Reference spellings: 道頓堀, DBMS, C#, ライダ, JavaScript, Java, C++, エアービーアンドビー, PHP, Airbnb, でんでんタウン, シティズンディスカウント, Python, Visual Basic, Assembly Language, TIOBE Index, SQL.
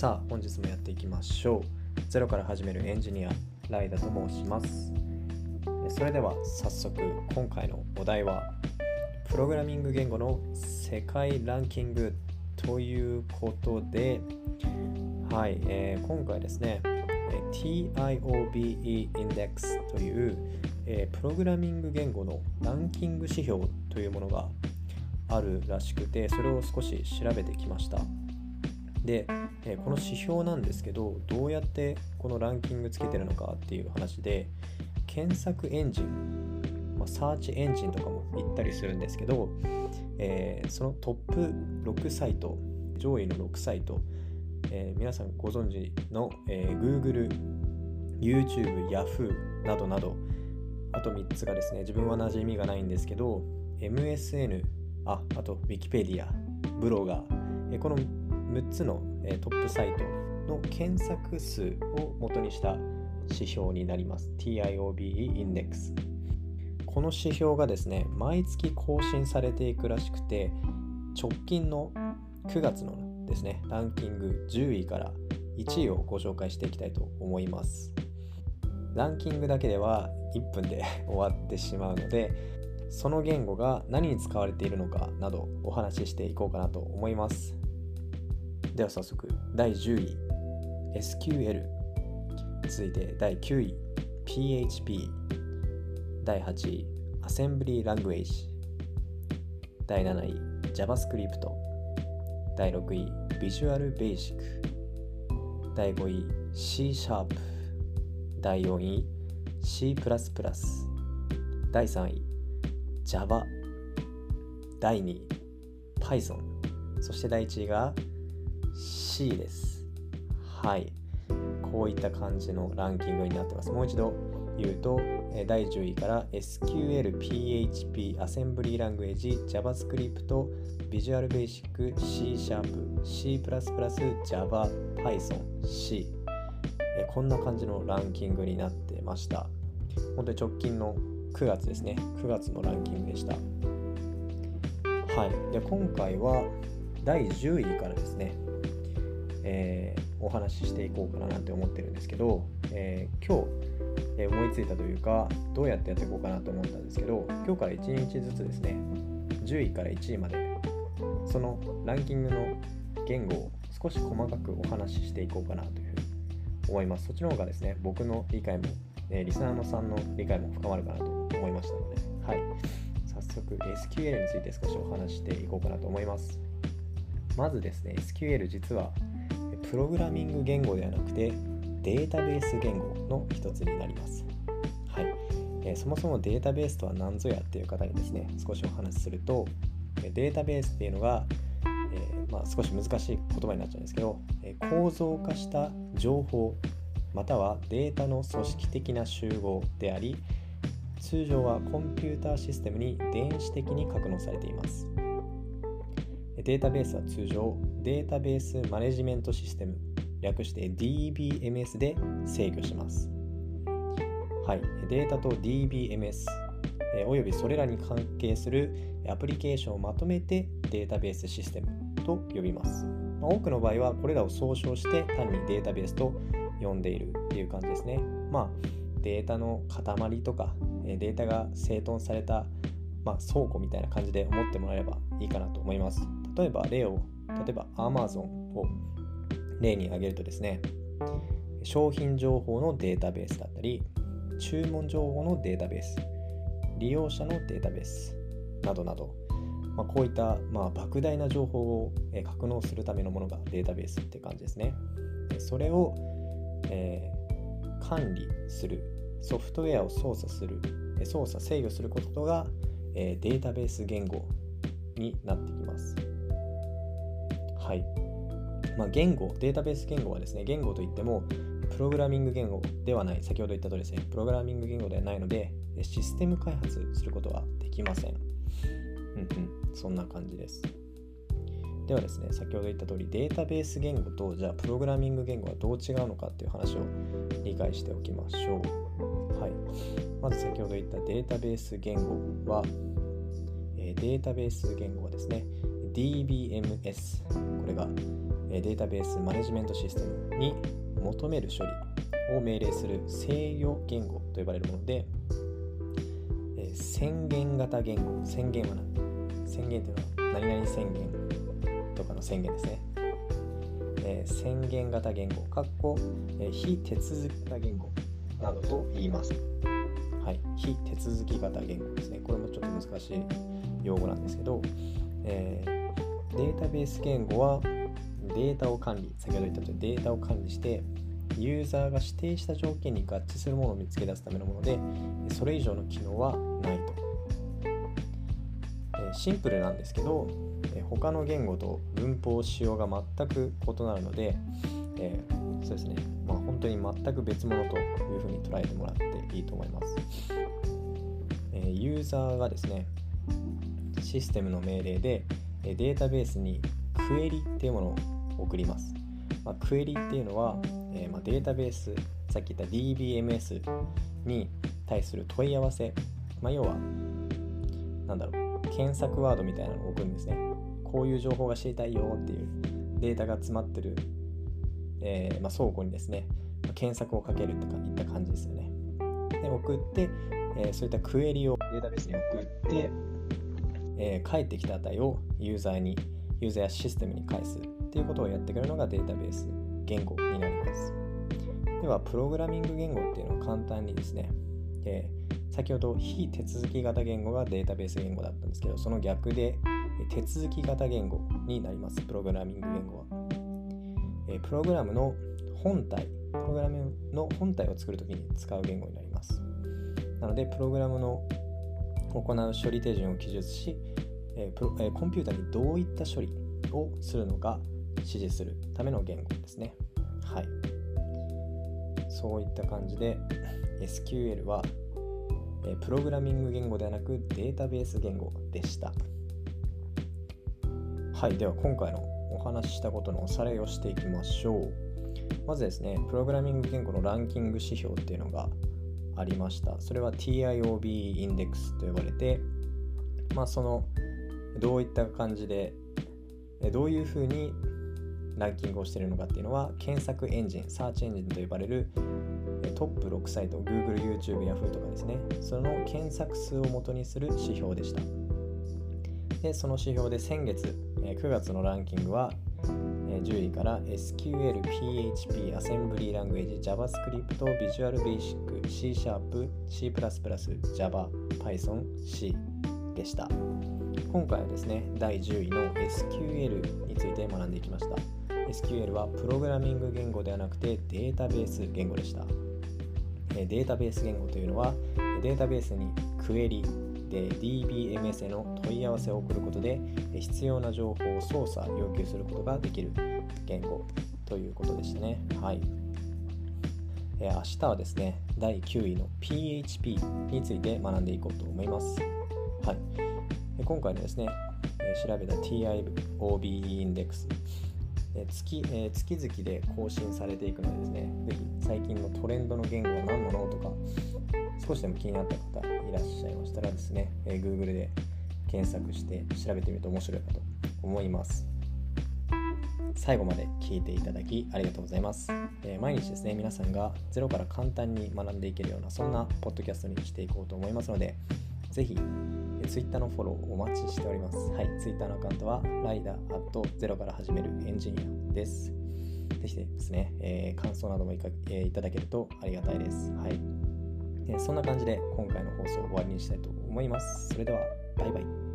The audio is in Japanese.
さあ本日もやっていきましょう。ゼロから始めるエンジニア、ライダと申します。それでは早速、今回のお題はプログラミング言語の世界ランキングということで、はい、今回ですね、TIOBE Index という、プログラミング言語のランキング指標というものがあるらしくて、それを少し調べてきました。で、この指標なんですけど、どうやってこのランキングつけてるのかっていう話で、検索エンジン、サーチエンジンとかも言ったりするんですけど、そのトップ6サイト、上位の6サイト、皆さんご存知の、Google、YouTube、Yahoo などなど、あと3つがですね、自分は馴染みがないんですけど、MSN、あと Wikipedia、ブロガー、この6つのトップサイトの検索数を元にした指標になります。 TIOBE Index、 この指標がですね、毎月更新されていくらしくて、直近の9月のですね、ランキング10位から1位をご紹介していきたいと思います。ランキングだけでは1分で終わってしまうので、その言語が何に使われているのかなどお話ししていこうかなと思います。では早速、第10位 SQL、 続いて第9位 PHP、 第8位 Assembly Language、 第7位 JavaScript、 第6位 Visual Basic、 第5位 C#、 第4位 C++、 第3位 Java、 第2位 Python、 そして第1位がC です。はい。こういった感じのランキングになってます。もう一度言うと、第10位から SQL、PHP、Assembly Language、JavaScript、Visual Basic、C#、C++、Java、Python、C。こんな感じのランキングになってました。本当に直近の9月ですね。9月のランキングでした。はい。で、今回は第10位からですね、お話ししていこうかななんて思ってるんですけど、今日思いついたというか、どうやってやっていこうかなと思ったんですけど、今日から1日ずつですね、10位から1位までそのランキングの言語を少し細かくお話ししていこうかなというふうに思います。そっちの方がですね、僕の理解も、リスナーのさんの理解も深まるかなと思いましたので、はい、早速 SQL について少しお話していこうかなと思います。まずですね、SQL 実はプログラミング言語ではなくてデータベース言語の一つになります。はい。そもそもデータベースとは何ぞやっていう方にですね、少しお話しすると、データベースっていうのが、少し難しい言葉になっちゃうんですけど、構造化した情報またはデータの組織的な集合であり、通常はコンピューターシステムに電子的に格納されています。データベースは通常データベースマネジメントシステム、略して DBMS で制御します。はい、データと DBMS およびそれらに関係するアプリケーションをまとめてデータベースシステムと呼びます。多くの場合はこれらを総称して単にデータベースと呼んでいるっていう感じですね。データの塊とかデータが整頓された、倉庫みたいな感じで思ってもらえればいいかなと思います。例えば Amazon を例に挙げるとですね、商品情報のデータベースだったり、注文情報のデータベース、利用者のデータベースなどなど、こういった、莫大な情報を格納するためのものがデータベースって感じですね。それを、管理する、ソフトウェアを制御することがデータベース言語になってきます。はい。データベース言語はですね、言語といってもプログラミング言語ではない、先ほど言ったとおりですね、プログラミング言語ではないので、システム開発することはできません。そんな感じです。ではですね、先ほど言ったとおりデータベース言語と、じゃあプログラミング言語はどう違うのかっていう話を理解しておきましょう。はい、まず先ほど言ったデータベース言語は、ですね DBMS、 これがデータベースマネジメントシステムに求める処理を命令する制御言語と呼ばれるもので、宣言型言語、宣言は何？宣言というのは何々宣言とかの宣言ですね。宣言型言語、非手続き型言語などと言います。はい、非手続き型言語ですね。これもちょっと難しい用語なんですけど、データベース言語はデータを管理、先ほど言ったとおりデータを管理してユーザーが指定した条件に合致するものを見つけ出すためのもので、それ以上の機能はないと。シンプルなんですけど、他の言語と文法仕様が全く異なるので、そうですね、本当に全く別物というふうに捉えてもらっていいと思います。ユーザーがですね、システムの命令でデータベースにクエリっていうものを送ります。クエリっていうのは、データベース、さっき言った DBMS に対する問い合わせ、要は検索ワードみたいなのを送るんですね。こういう情報が知りたいよっていうデータが詰まってる、倉庫にですね、検索をかけるっていった感じですよね。で、送って、そういったクエリをデータベースに送って、返ってきた値をユーザーやシステムに返すっていうことをやってくれるのがデータベース言語になります。では、プログラミング言語っていうのを簡単にですね、先ほど非手続き型言語がデータベース言語だったんですけど、その逆で手続き型言語になります。プログラミング言語はプログラムの本体、プログラムの本体を作るときに使う言語になります。なので、プログラムの行う処理手順を記述し、コンピュータにどういった処理をするのか指示するための言語ですね。はい、そういった感じで SQL はプログラミング言語ではなくデータベース言語でした。はい、では今回のお話ししたことのおさらいをしていきましょう。まずですね、プログラミング言語のランキング指標っていうのがありました。それは TIOBE Index と呼ばれて、そのどういった感じでどういうふうにランキングをしているのかっていうのは、検索エンジン、サーチエンジンと呼ばれるトップ6サイト、 Google、YouTube、Yahoo とかですね、その検索数を元にする指標でした。で、その指標で先月9月のランキングは10位から SQL、PHP、Assembly Language、JavaScript、Visual Basic、C#、C++、Java、Python、C でした。今回はですね、第10位の SQL について学んでいきました。SQL はプログラミング言語ではなくてデータベース言語でした。データベース言語というのは、データベースにクエリで DBMS への問い合わせを送ることで必要な情報を操作要求することができる言語ということでしたね。はい、明日はですね、第9位の PHP について学んでいこうと思います。はい、今回のですね、調べた TIOBE インデックス、月々で更新されていくのでですね、ぜひ最近のトレンドの言語は何なのとか少しでも気になった方いらっしゃいましたらですね、Google で検索して調べてみると面白いかと思います。最後まで聞いていただきありがとうございます。毎日ですね、皆さんがゼロから簡単に学んでいけるような、そんなポッドキャストにしていこうと思いますので、ぜひ Twitter のフォローお待ちしております。はい、Twitter のアカウントはライダー@0から始めるエンジニアです。ぜひですね、感想などもいただけるとありがたいです。はい、そんな感じで今回の放送を終わりにしたいと思います。それではバイバイ。